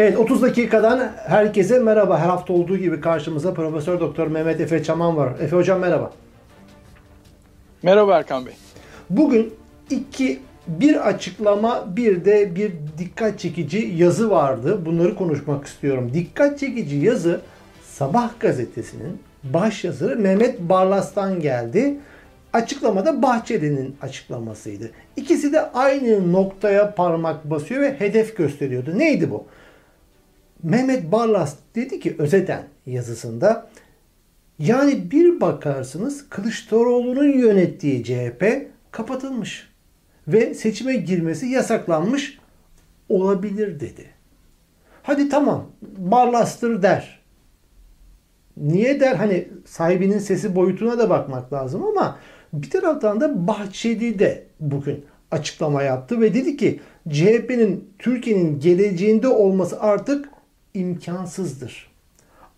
Evet, 30 dakikadan herkese merhaba. Her hafta olduğu gibi karşımıza Profesör Doktor Mehmet Efe Çaman var. Efe Hocam merhaba. Merhaba Erkan Bey. Bugün bir açıklama, bir de bir dikkat çekici yazı vardı. Bunları konuşmak istiyorum. Dikkat çekici yazı Sabah gazetesinin başyazarı Mehmet Barlas'tan geldi. Açıklamada Bahçeli'nin açıklamasıydı. İkisi de aynı noktaya parmak basıyor ve hedef gösteriyordu. Neydi bu? Mehmet Barlas dedi ki özeten yazısında, yani bir bakarsınız Kılıçdaroğlu'nun yönettiği CHP kapatılmış ve seçime girmesi yasaklanmış olabilir dedi. Hadi tamam, Barlas'tır der. Niye der? Hani sahibinin sesi boyutuna da bakmak lazım ama bir taraftan da Bahçeli de bugün açıklama yaptı ve dedi ki CHP'nin Türkiye'nin geleceğinde olması artık imkansızdır.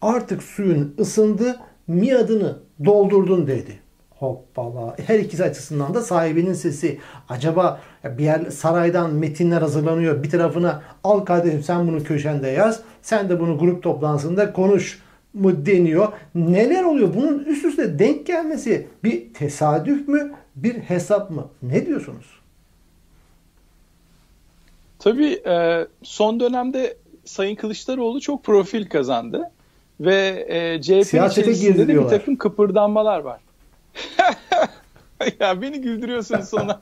Artık suyun ısındı, miadını doldurdun dedi. Hoppala. Her ikisi açısından da sahibinin sesi. Acaba bir yer saraydan metinler hazırlanıyor. Bir tarafına al kardeşim sen bunu köşende yaz. Sen de bunu grup toplantısında konuş mu deniyor. Neler oluyor? Bunun üst üste denk gelmesi bir tesadüf mü? Bir hesap mı? Ne diyorsunuz? Tabii son dönemde Sayın Kılıçdaroğlu çok profil kazandı. Ve CHP'nin içerisinde de bir takım kıpırdanmalar var. Ya beni güldürüyorsunuz sonra.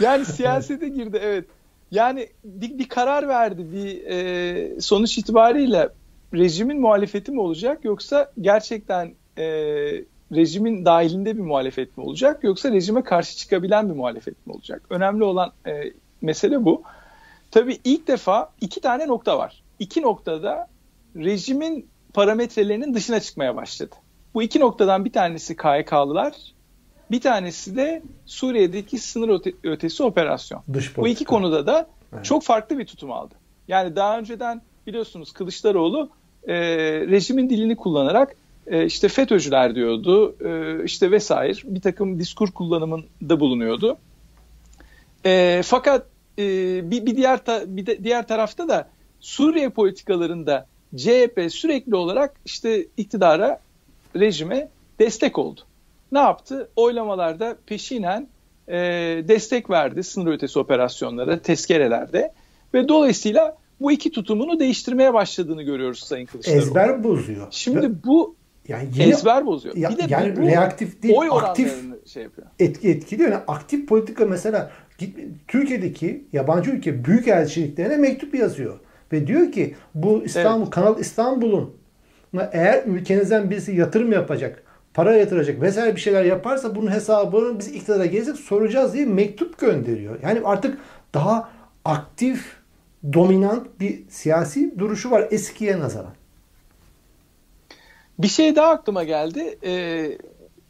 Yani siyasete girdi, evet. Yani bir karar verdi. Bir sonuç itibariyle rejimin muhalefeti mi olacak, yoksa gerçekten rejimin dahilinde bir muhalefet mi olacak, yoksa rejime karşı çıkabilen bir muhalefet mi olacak? Önemli olan mesele bu. Tabii ilk defa iki tane nokta var. İki noktada rejimin parametrelerinin dışına çıkmaya başladı. Bu iki noktadan bir tanesi KYK'lılar, bir tanesi de Suriye'deki sınır ötesi operasyon. Bu iki konuda da çok farklı bir tutum aldı. Yani daha önceden biliyorsunuz Kılıçdaroğlu rejimin dilini kullanarak işte FETÖ'cüler diyordu, işte vesaire bir takım diskur kullanımında bulunuyordu. Fakat bir diğer tarafta da Suriye politikalarında CHP sürekli olarak işte iktidara, rejime destek oldu. Ne yaptı? Oylamalarda peşinen destek verdi sınır ötesi operasyonlara, tezkerelerde ve dolayısıyla bu iki tutumunu değiştirmeye başladığını görüyoruz Sayın Kılıçdaroğlu. Ezber bozuyor. Şimdi bu yani yine, ezber bozuyor. Bir de yani bu, reaktif değil, aktif şey yapıyor. Etkiliyor. Yani aktif politika mesela Türkiye'deki yabancı ülke büyükelçiliklerine mektup yazıyor ve diyor ki bu İstanbul, evet. Kanal İstanbul'un eğer ülkenizden birisi yatırım yapacak, para yatıracak vesaire bir şeyler yaparsa bunun hesabını biz iktidara gelirsek soracağız diye mektup gönderiyor. Yani artık daha aktif, dominant bir siyasi duruşu var eskiye nazaran. Bir şey daha aklıma geldi.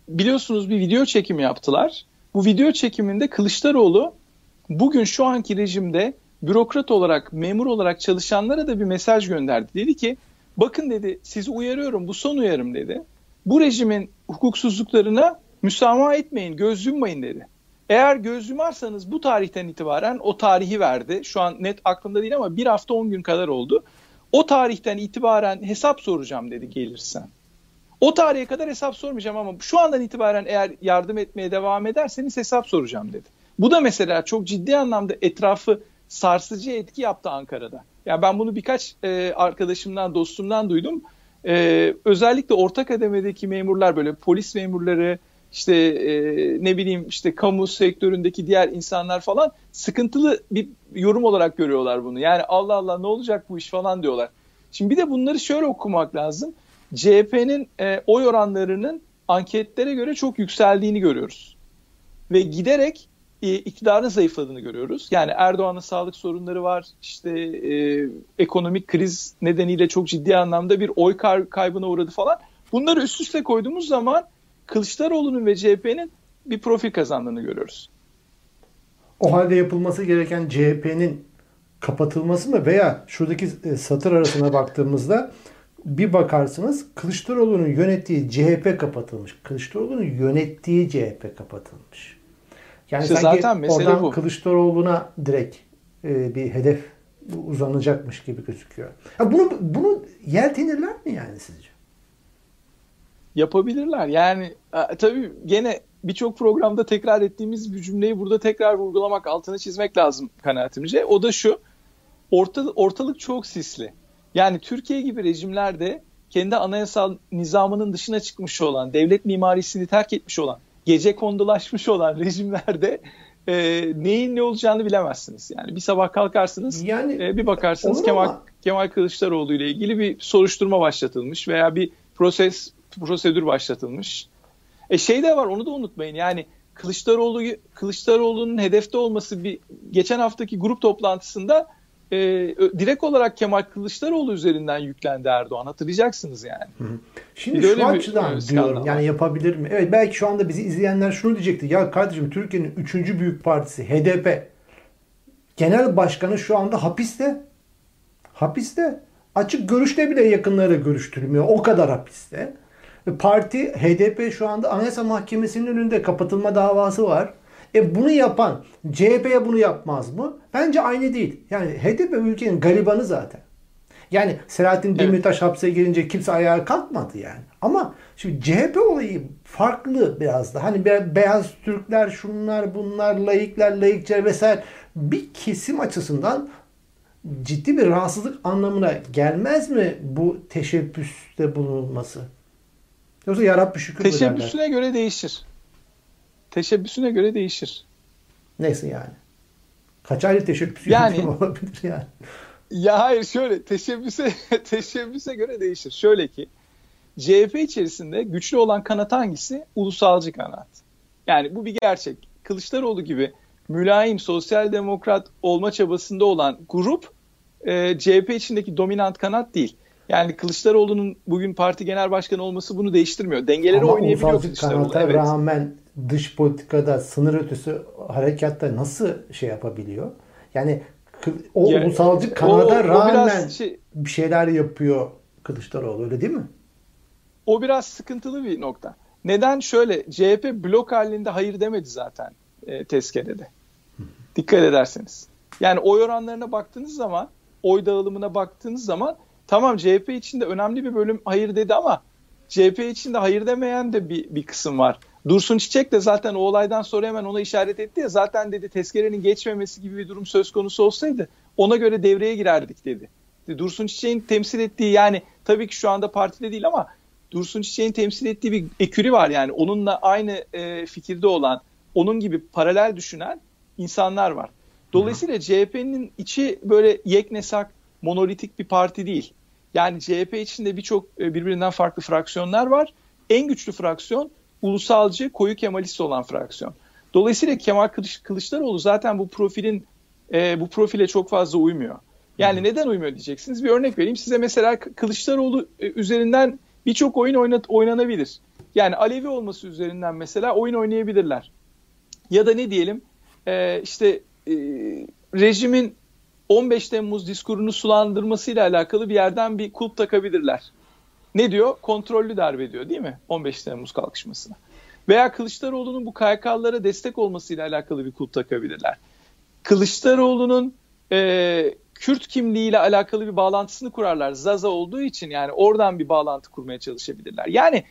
Biliyorsunuz bir video çekimi yaptılar. Bu video çekiminde Kılıçdaroğlu bugün şu anki rejimde bürokrat olarak, memur olarak çalışanlara da bir mesaj gönderdi. Dedi ki bakın dedi sizi uyarıyorum, bu son uyarım dedi. Bu rejimin hukuksuzluklarına müsamaha etmeyin, göz yummayın dedi. Eğer göz yumarsanız bu tarihten itibaren, o tarihi verdi. Şu an net aklımda değil ama bir hafta 10 gün kadar oldu. O tarihten itibaren hesap soracağım dedi gelirsen. O tarihe kadar hesap sormayacağım ama şu andan itibaren eğer yardım etmeye devam ederseniz hesap soracağım dedi. Bu da mesela çok ciddi anlamda etrafı sarsıcı etki yaptı Ankara'da. Yani ben bunu birkaç arkadaşımdan, dostumdan duydum. Özellikle orta kademedeki memurlar, böyle polis memurları, işte ne bileyim işte kamu sektöründeki diğer insanlar falan sıkıntılı bir yorum olarak görüyorlar bunu. Yani Allah Allah ne olacak bu iş falan diyorlar. Şimdi bir de bunları şöyle okumak lazım. CHP'nin oy oranlarının anketlere göre çok yükseldiğini görüyoruz. Ve giderek iktidarın zayıfladığını görüyoruz. Yani Erdoğan'ın sağlık sorunları var. İşte ekonomik kriz nedeniyle çok ciddi anlamda bir oy kaybına uğradı falan. Bunları üst üste koyduğumuz zaman Kılıçdaroğlu'nun ve CHP'nin bir profil kazandığını görüyoruz. O halde yapılması gereken CHP'nin kapatılması mı? Veya şuradaki satır arasına baktığımızda bir bakarsınız Kılıçdaroğlu'nun yönettiği CHP kapatılmış. Kılıçdaroğlu'nun yönettiği CHP kapatılmış. Yani işte sanki zaten mesele oradan bu. Kılıçdaroğlu'na direkt bir hedef uzanacakmış gibi gözüküyor. Ya bunu yeltenirler mi yani sizce? Yapabilirler. Yani tabii gene birçok programda tekrar ettiğimiz bir cümleyi burada tekrar vurgulamak, altını çizmek lazım kanaatimce. O da şu, ortalık çok sisli. Yani Türkiye gibi rejimlerde kendi anayasal nizamının dışına çıkmış olan, devlet mimarisini terk etmiş olan, gece kondulaşmış olan rejimlerde neyin ne olacağını bilemezsiniz. Yani bir sabah kalkarsınız, yani, bir bakarsınız Kemal Kılıçdaroğlu ile ilgili bir soruşturma başlatılmış veya bir prosedür başlatılmış. Şey de var, onu da unutmayın. Yani Kılıçdaroğlu'nun hedefte olması geçen haftaki grup toplantısında direkt olarak Kemal Kılıçdaroğlu üzerinden yüklendi Erdoğan. Hatırlayacaksınız yani. Hı. Şimdi şu açıdan diyorum yani, yapabilir mi? Evet, belki şu anda bizi izleyenler şunu diyecekti. Ya kardeşim, Türkiye'nin 3. büyük partisi HDP genel başkanı şu anda hapiste. Hapiste. Açık görüşle bile yakınlara görüştürmüyor. O kadar hapiste. Parti HDP şu anda Anayasa Mahkemesi'nin önünde kapatılma davası var. Bunu yapan CHP'ye bunu yapmaz mı? Bence aynı değil. Yani HDP ülkenin garibanı zaten. Yani Selahattin Demirtaş hapse girince kimse ayağa kalkmadı yani. Ama şimdi CHP olayı farklı biraz da. Hani beyaz Türkler, şunlar bunlar, laikler vesaire bir kesim açısından ciddi bir rahatsızlık anlamına gelmez mi bu teşebbüste bulunulması? Yoksa yarabbi şükür mü derler? Teşebbüsüne göre değişir. Teşebbüsüne göre değişir. Neyse yani. Kaç aylık teşebbüs yöntemi olabilir yani? Ya hayır, şöyle teşebbüse göre değişir. Şöyle ki, CHP içerisinde güçlü olan kanat hangisi? Ulusalcı kanat. Yani bu bir gerçek. Kılıçdaroğlu gibi mülayim sosyal demokrat olma çabasında olan grup CHP içindeki dominant kanat değil. Yani Kılıçdaroğlu'nun bugün parti genel başkanı olması bunu değiştirmiyor. Dengeleri oynayabiliyor Kılıçdaroğlu. Ama kanata rağmen dış politikada, sınır ötesi harekatta nasıl şey yapabiliyor? Yani o ulusalcı kanada rağmen bir şeyler yapıyor Kılıçdaroğlu, öyle değil mi? O biraz sıkıntılı bir nokta. Neden? Şöyle, CHP blok halinde hayır demedi zaten tezkerede. Dikkat ederseniz. Yani oy oranlarına baktığınız zaman, oy dağılımına baktığınız zaman tamam, CHP içinde önemli bir bölüm hayır dedi ama CHP içinde hayır demeyen de bir kısım var. Dursun Çiçek de zaten o olaydan sonra hemen ona işaret etti ya, zaten dedi tezkerenin geçmemesi gibi bir durum söz konusu olsaydı ona göre devreye girerdik dedi. Dursun Çiçek'in temsil ettiği, yani tabii ki şu anda partide değil ama Dursun Çiçek'in temsil ettiği bir ekürü var yani, onunla aynı fikirde olan, onun gibi paralel düşünen insanlar var. Dolayısıyla CHP'nin içi böyle yeknesak, monolitik bir parti değil. Yani CHP içinde birçok birbirinden farklı fraksiyonlar var. En güçlü fraksiyon ulusalcı, koyu Kemalist olan fraksiyon. Dolayısıyla Kemal Kılıçdaroğlu zaten bu profile çok fazla uymuyor. Yani neden uymuyor diyeceksiniz. Bir örnek vereyim size. Mesela Kılıçdaroğlu üzerinden birçok oyun oynanabilir. Yani Alevi olması üzerinden mesela oyun oynayabilirler. Ya da ne diyelim rejimin 15 Temmuz diskurunu sulandırmasıyla alakalı bir yerden bir kulp takabilirler. Ne diyor? Kontrollü darbe diyor, değil mi? 15 Temmuz kalkışmasına. Veya Kılıçdaroğlu'nun bu KYK'lara destek olmasıyla alakalı bir kulp takabilirler. Kılıçdaroğlu'nun Kürt kimliğiyle alakalı bir bağlantısını kurarlar. Zaza olduğu için yani oradan bir bağlantı kurmaya çalışabilirler. Yani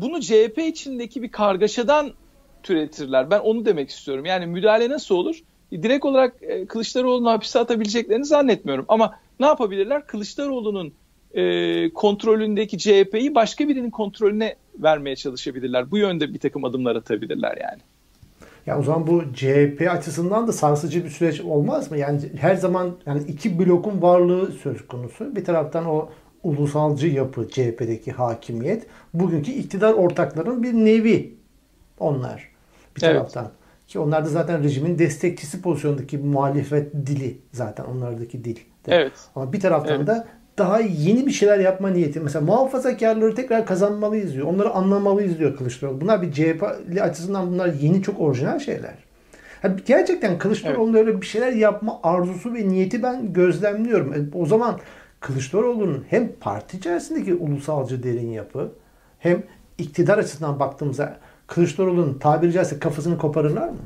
bunu CHP içindeki bir kargaşadan türetirler. Ben onu demek istiyorum. Yani müdahale nasıl olur? Direkt olarak Kılıçdaroğlu'nu hapise atabileceklerini zannetmiyorum. Ama ne yapabilirler? Kılıçdaroğlu'nun kontrolündeki CHP'yi başka birinin kontrolüne vermeye çalışabilirler. Bu yönde bir takım adımlar atabilirler yani. Ya o zaman bu CHP açısından da sarsıcı bir süreç olmaz mı? Yani her zaman yani iki blokun varlığı söz konusu. Bir taraftan o ulusalcı yapı, CHP'deki hakimiyet, bugünkü iktidar ortaklarının bir nevi onlar bir taraftan. Evet. Ki onlar da zaten rejimin destekçisi pozisyondaki muhalefet dili zaten onlardaki dil. Evet. Ama bir taraftan da daha yeni bir şeyler yapma niyeti. Mesela muhafazakarları tekrar kazanmalıyız diyor. Onları anlamalıyız diyor Kılıçdaroğlu. Bunlar bir CHP'li açısından bunlar yeni, çok orijinal şeyler. Yani gerçekten Kılıçdaroğlu'nun öyle bir şeyler yapma arzusu ve niyeti ben gözlemliyorum. O zaman Kılıçdaroğlu'nun hem parti içerisindeki ulusalcı derin yapı, hem iktidar açısından baktığımızda Kılıçdaroğlu'nun tabiri caizse kafasını koparırlar mı?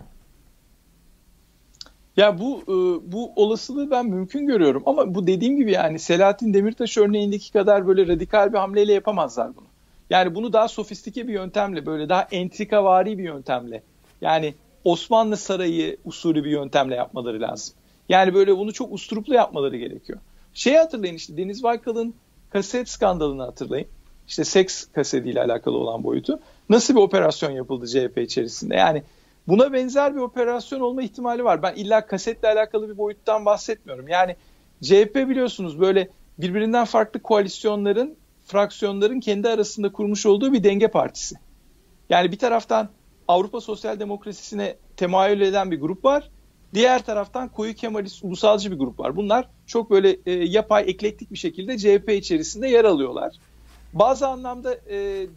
Ya bu olasılığı ben mümkün görüyorum. Ama bu dediğim gibi yani Selahattin Demirtaş örneğindeki kadar böyle radikal bir hamleyle yapamazlar bunu. Yani bunu daha sofistike bir yöntemle, böyle daha entrikavari bir yöntemle, yani Osmanlı Sarayı usulü bir yöntemle yapmaları lazım. Yani böyle bunu çok usturuplu yapmaları gerekiyor. Şeyi hatırlayın, işte Deniz Baykal'ın kaset skandalını hatırlayın. İşte seks kasetiyle alakalı olan boyutu. Nasıl bir operasyon yapıldı CHP içerisinde? Yani buna benzer bir operasyon olma ihtimali var. Ben illa kasetle alakalı bir boyuttan bahsetmiyorum. Yani CHP biliyorsunuz böyle birbirinden farklı koalisyonların, fraksiyonların kendi arasında kurmuş olduğu bir denge partisi. Yani bir taraftan Avrupa sosyal demokrasisine temayül eden bir grup var. Diğer taraftan koyu Kemalist, ulusalcı bir grup var. Bunlar çok böyle yapay, eklektik bir şekilde CHP içerisinde yer alıyorlar. Bazı anlamda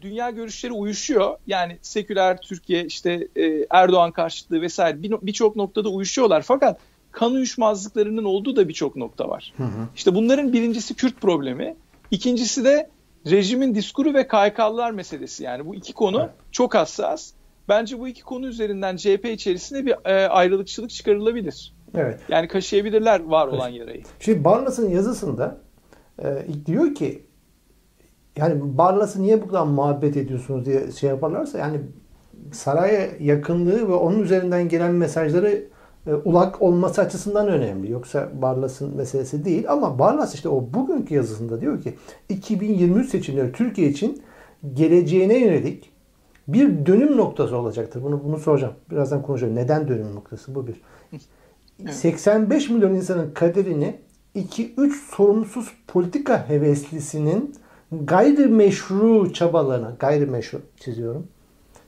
dünya görüşleri uyuşuyor. Yani seküler Türkiye, işte Erdoğan karşıtlığı vesaire birçok noktada uyuşuyorlar. Fakat kan uyuşmazlıklarının olduğu da birçok nokta var. Hı hı. İşte bunların birincisi Kürt problemi. İkincisi de rejimin diskuru ve KHK'lılar meselesi. Yani bu iki konu çok hassas. Bence bu iki konu üzerinden CHP içerisinde bir ayrılıkçılık çıkarılabilir. Evet. Yani kaşıyabilirler var olan yarayı. Şimdi Barlas'ın yazısında diyor ki, yani Barlas'ı niye bu kadar muhabbet ediyorsunuz diye şey yaparlarsa, yani saraya yakınlığı ve onun üzerinden gelen mesajları ulak olması açısından önemli. Yoksa Barlas'ın meselesi değil. Ama Barlas işte o bugünkü yazısında diyor ki 2023 seçimleri Türkiye için geleceğine yönelik bir dönüm noktası olacaktır. Bunu soracağım. Birazdan konuşacağım. Neden dönüm noktası? Bu bir. 85 milyon insanın kaderini 2-3 sorumsuz politika heveslisinin gayrimeşru çabalarına, gayrimeşru çiziyorum,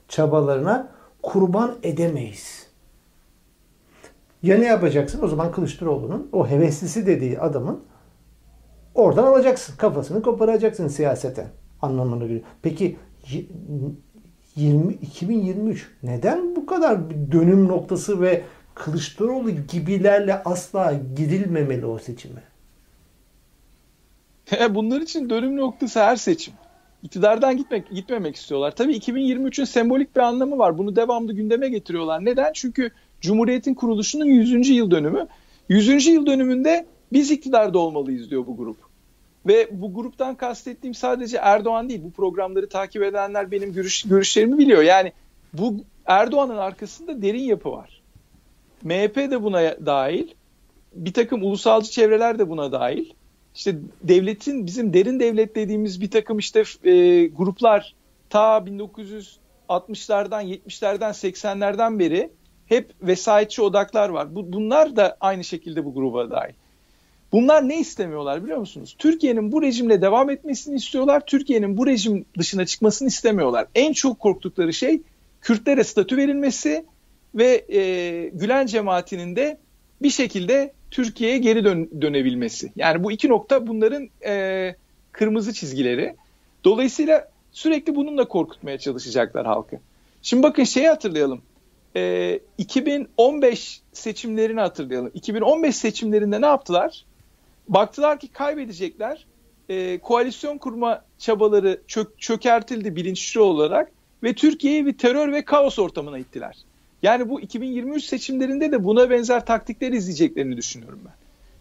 çabalarına kurban edemeyiz. Ya ne yapacaksın? O zaman Kılıçdaroğlu'nun o heveslisi dediği adamın oradan alacaksın. Kafasını koparacaksın siyaseten anlamına göre. Peki 2023 neden bu kadar bir dönüm noktası ve Kılıçdaroğlu gibilerle asla girilmemeli o seçime? Bunlar için dönüm noktası her seçim. İktidardan gitmemek istiyorlar. Tabii 2023'ün sembolik bir anlamı var. Bunu devamlı gündeme getiriyorlar. Neden? Çünkü Cumhuriyet'in kuruluşunun 100. yıl dönümü. 100. yıl dönümünde biz iktidarda olmalıyız diyor bu grup. Ve bu gruptan kastettiğim sadece Erdoğan değil. Bu programları takip edenler benim görüşlerimi biliyor. Yani bu Erdoğan'ın arkasında derin yapı var. MHP de buna dahil. Bir takım ulusalcı çevreler de buna dahil. İşte devletin, bizim derin devlet dediğimiz bir takım işte gruplar ta 1960'lardan, 70'lerden, 80'lerden beri hep vesayetçi odaklar var. Bunlar da aynı şekilde bu gruba dahil. Bunlar ne istemiyorlar biliyor musunuz? Türkiye'nin bu rejimle devam etmesini istiyorlar. Türkiye'nin bu rejim dışına çıkmasını istemiyorlar. En çok korktukları şey Kürtlere statü verilmesi ve Gülen cemaatinin de bir şekilde Türkiye'ye geri dönebilmesi. Yani bu iki nokta bunların kırmızı çizgileri. Dolayısıyla sürekli bununla korkutmaya çalışacaklar halkı. Şimdi bakın şeyi hatırlayalım. 2015 seçimlerini hatırlayalım. 2015 seçimlerinde ne yaptılar? Baktılar ki kaybedecekler. Koalisyon kurma çabaları çökertildi bilinçli olarak ve Türkiye'yi bir terör ve kaos ortamına ittiler. Yani bu 2023 seçimlerinde de buna benzer taktikler izleyeceklerini düşünüyorum ben.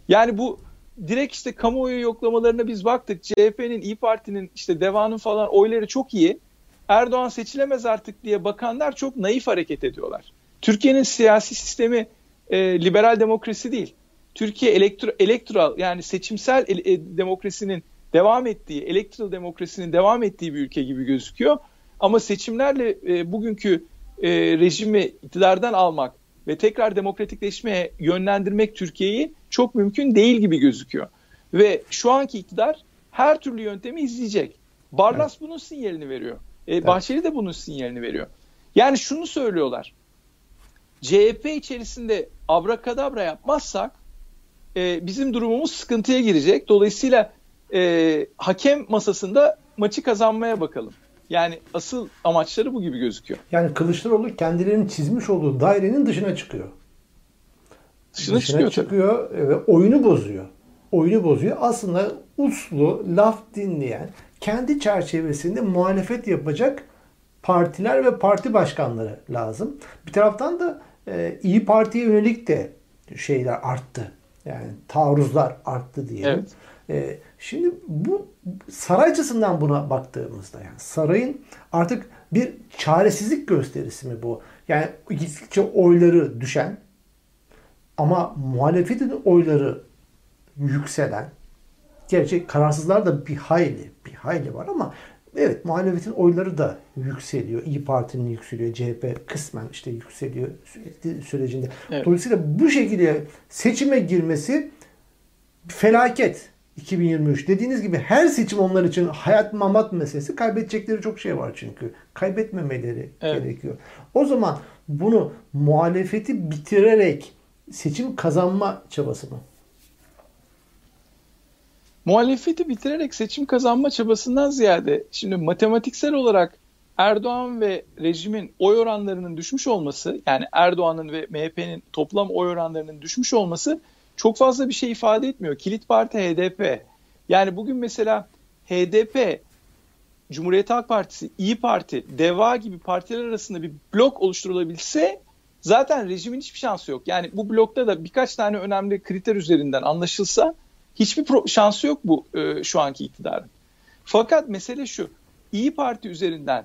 Yani bu direkt işte kamuoyu yoklamalarına biz baktık. CHP'nin, İyi Parti'nin, işte DEVA'nın falan oyları çok iyi. Erdoğan seçilemez artık diye bakanlar çok naif hareket ediyorlar. Türkiye'nin siyasi sistemi liberal demokrasi değil. Türkiye elektoral yani seçimsel demokrasinin devam ettiği, elektoral demokrasinin devam ettiği bir ülke gibi gözüküyor. Ama seçimlerle bugünkü rejimi iktidardan almak ve tekrar demokratikleşmeye yönlendirmek Türkiye'yi çok mümkün değil gibi gözüküyor. Ve şu anki iktidar her türlü yöntemi izleyecek. Barlas bunun sinyalini veriyor. Bahçeli de bunun sinyalini veriyor. Yani şunu söylüyorlar. CHP içerisinde abrakadabra yapmazsak bizim durumumuz sıkıntıya girecek. Dolayısıyla hakem masasında maçı kazanmaya bakalım. Yani asıl amaçları bu gibi gözüküyor. Yani Kılıçdaroğlu kendilerinin çizmiş olduğu dairenin dışına çıkıyor. Dışına çıkıyor ve oyunu bozuyor. Aslında uslu, laf dinleyen, kendi çerçevesinde muhalefet yapacak partiler ve parti başkanları lazım. Bir taraftan da İyi Parti'ye yönelik de şeyler arttı. Yani taarruzlar arttı diyelim. Evet. Şimdi bu saraycısından buna baktığımızda yani sarayın artık bir çaresizlik gösterisi mi bu? Yani gittikçe oyları düşen ama muhalefetin oyları yükselen, gerçi kararsızlar da bir hayli var ama evet muhalefetin oyları da yükseliyor. İyi Parti'nin yükseliyor. CHP kısmen işte yükseliyor sürekli sürecinde. Evet. Dolayısıyla bu şekilde seçime girmesi felaket 2023. Dediğiniz gibi her seçim onlar için hayat mamat meselesi. Kaybedecekleri çok şey var çünkü. Kaybetmemeleri gerekiyor. O zaman bunu muhalefeti bitirerek seçim kazanma çabası mı? Muhalefeti bitirerek seçim kazanma çabasından ziyade şimdi matematiksel olarak Erdoğan ve rejimin oy oranlarının düşmüş olması, yani Erdoğan'ın ve MHP'nin toplam oy oranlarının düşmüş olması çok fazla bir şey ifade etmiyor. Kilit parti HDP. Yani bugün mesela HDP, Cumhuriyet Halk Partisi, İyi Parti, DEVA gibi partiler arasında bir blok oluşturulabilse zaten rejimin hiçbir şansı yok. Yani bu blokta da birkaç tane önemli kriter üzerinden anlaşılsa hiçbir şansı yok bu şu anki iktidarın. Fakat mesele şu, İyi Parti üzerinden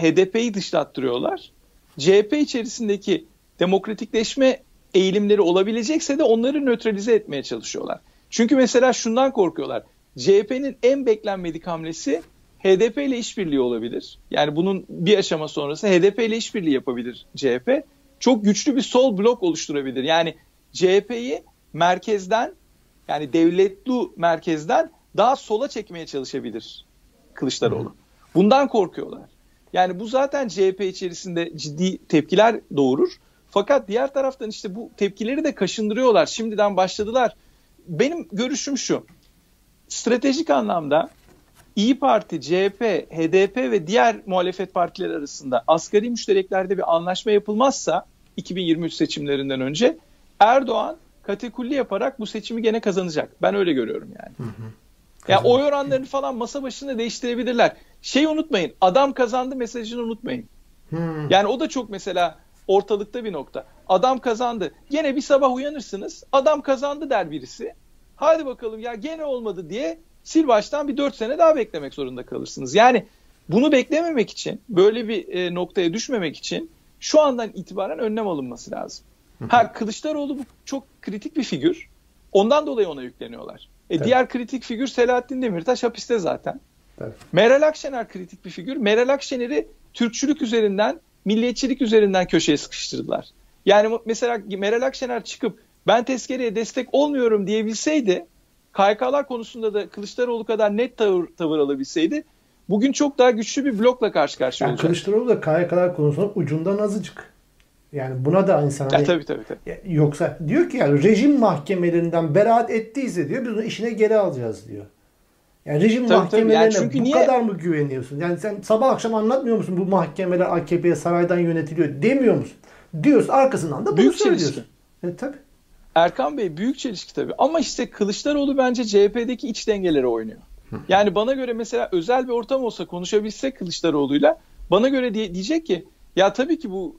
HDP'yi dışlattırıyorlar. CHP içerisindeki demokratikleşme eğilimleri olabilecekse de onları nötralize etmeye çalışıyorlar. Çünkü mesela şundan korkuyorlar. CHP'nin en beklenmedik hamlesi HDP ile işbirliği olabilir. Yani bunun bir aşama sonrası HDP ile işbirliği yapabilir CHP. Çok güçlü bir sol blok oluşturabilir. Yani CHP'yi merkezden, yani devletli merkezden daha sola çekmeye çalışabilir Kılıçdaroğlu. Bundan korkuyorlar. Yani bu zaten CHP içerisinde ciddi tepkiler doğurur. Fakat diğer taraftan işte bu tepkileri de kaşındırıyorlar. Şimdiden başladılar. Benim görüşüm şu. Stratejik anlamda İyi Parti, CHP, HDP ve diğer muhalefet partileri arasında asgari müştereklerde bir anlaşma yapılmazsa 2023 seçimlerinden önce Erdoğan katikulli yaparak bu seçimi gene kazanacak. Ben öyle görüyorum yani. Ya oy oranlarını falan masa başında değiştirebilirler. Şeyi unutmayın. Adam kazandı mesajını unutmayın. Yani o da çok mesela ortalıkta bir nokta. Adam kazandı. Gene bir sabah uyanırsınız. Adam kazandı der birisi. Hadi bakalım ya gene olmadı diye sil baştan bir 4 sene daha beklemek zorunda kalırsınız. Yani bunu beklememek için, böyle bir noktaya düşmemek için şu andan itibaren önlem alınması lazım. Ha, Kılıçdaroğlu bu çok kritik bir figür. Ondan dolayı ona yükleniyorlar. Evet. Diğer kritik figür Selahattin Demirtaş hapiste zaten. Evet. Meral Akşener kritik bir figür. Meral Akşener'i Türkçülük üzerinden, milliyetçilik üzerinden köşeye sıkıştırdılar. Yani mesela Meral Akşener çıkıp ben tezkereye destek olmuyorum diyebilseydi, KK'lar konusunda da Kılıçdaroğlu kadar net tavır alabilseydi, bugün çok daha güçlü bir blokla karşı karşıya olacaktı. Kılıçdaroğlu da KK'lar konusunda ucundan azıcık. Yani buna da insan hani, tabii. Yoksa diyor ki yani rejim mahkemelerinden beraat ettiyse diyor biz onu işine geri alacağız diyor. Yani rejim mahkemelerine yani bu kadar mı güveniyorsun? Yani sen sabah akşam anlatmıyor musun bu mahkemeler AKP'ye saraydan yönetiliyor demiyor musun? Diyorsun arkasından da bunu söylüyorsun. Tabii. Erkan Bey büyük çelişki tabii ama işte Kılıçdaroğlu bence CHP'deki iç dengeleri oynuyor. Yani bana göre mesela özel bir ortam olsa konuşabilsek Kılıçdaroğlu'yla bana göre diyecek ki ya tabii ki bu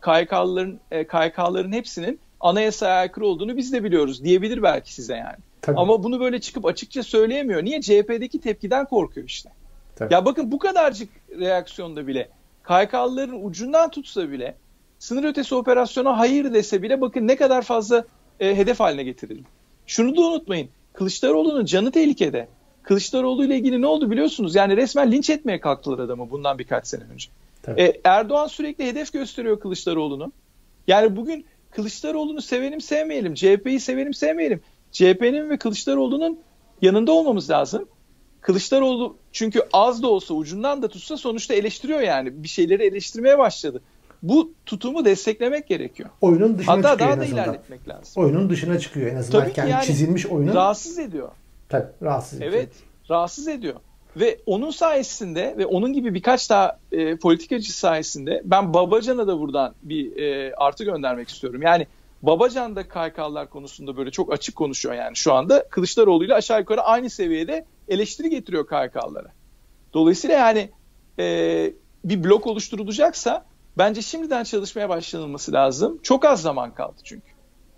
KHK'ların hepsinin anayasaya aykırı olduğunu biz de biliyoruz diyebilir belki size yani. Tabii. Ama bunu böyle çıkıp açıkça söyleyemiyor. Niye? CHP'deki tepkiden korkuyor işte. Tabii. Ya bakın bu kadarcık reaksiyonda bile KHK'ların ucundan tutsa bile sınır ötesi operasyona hayır dese bile bakın ne kadar fazla hedef haline getirildi. Şunu da unutmayın. Kılıçdaroğlu'nun canı tehlikede. Kılıçdaroğlu ile ilgili ne oldu biliyorsunuz? Yani resmen linç etmeye kalktılar adamı bundan birkaç sene önce. Erdoğan sürekli hedef gösteriyor Kılıçdaroğlu'nu. Yani bugün Kılıçdaroğlu'nu sevelim sevmeyelim, CHP'yi sevelim sevmeyelim, CHP'nin ve Kılıçdaroğlu'nun yanında olmamız lazım. Kılıçdaroğlu çünkü az da olsa ucundan da tutsa sonuçta eleştiriyor yani. Bir şeyleri eleştirmeye başladı. Bu tutumu desteklemek gerekiyor. Oyunun dışına hatta çıkıyor daha da ilerletmek lazım. Oyunun dışına çıkıyor en azından. Tabii ki yani çizilmiş oyunun. Rahatsız ediyor. Tabii rahatsız ediyor. Evet rahatsız ediyor. Ve onun sayesinde ve onun gibi birkaç daha politikacı sayesinde ben Babacan'a da buradan bir artı göndermek istiyorum. Yani Babacan da KHK'lar konusunda böyle çok açık konuşuyor yani şu anda. Kılıçdaroğlu'yla aşağı yukarı aynı seviyede eleştiri getiriyor KHK'lara. Dolayısıyla yani bir blok oluşturulacaksa bence şimdiden çalışmaya başlanılması lazım. Çok az zaman kaldı çünkü.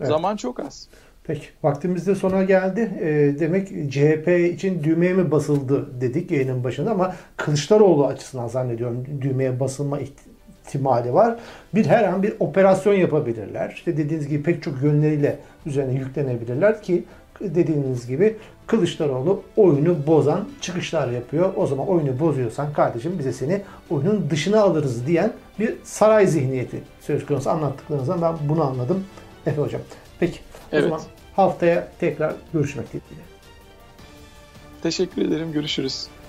Evet. Zaman çok az. Peki, vaktimiz de sona geldi. Demek CHP için düğmeye mi basıldı dedik yayının başında, ama Kılıçdaroğlu açısından zannediyorum düğmeye basılma ihtimali var. Her an bir operasyon yapabilirler. İşte dediğiniz gibi pek çok yönleriyle üzerine yüklenebilirler ki dediğiniz gibi Kılıçdaroğlu oyunu bozan çıkışlar yapıyor. O zaman oyunu bozuyorsan kardeşim bize seni oyunun dışına alırız diyen bir saray zihniyeti söz konusu. Anlattıklarınızdan ben bunu anladım Efe Hocam. Peki. Evet. O zaman haftaya tekrar görüşmek dileğiyle. Teşekkür ederim. Görüşürüz.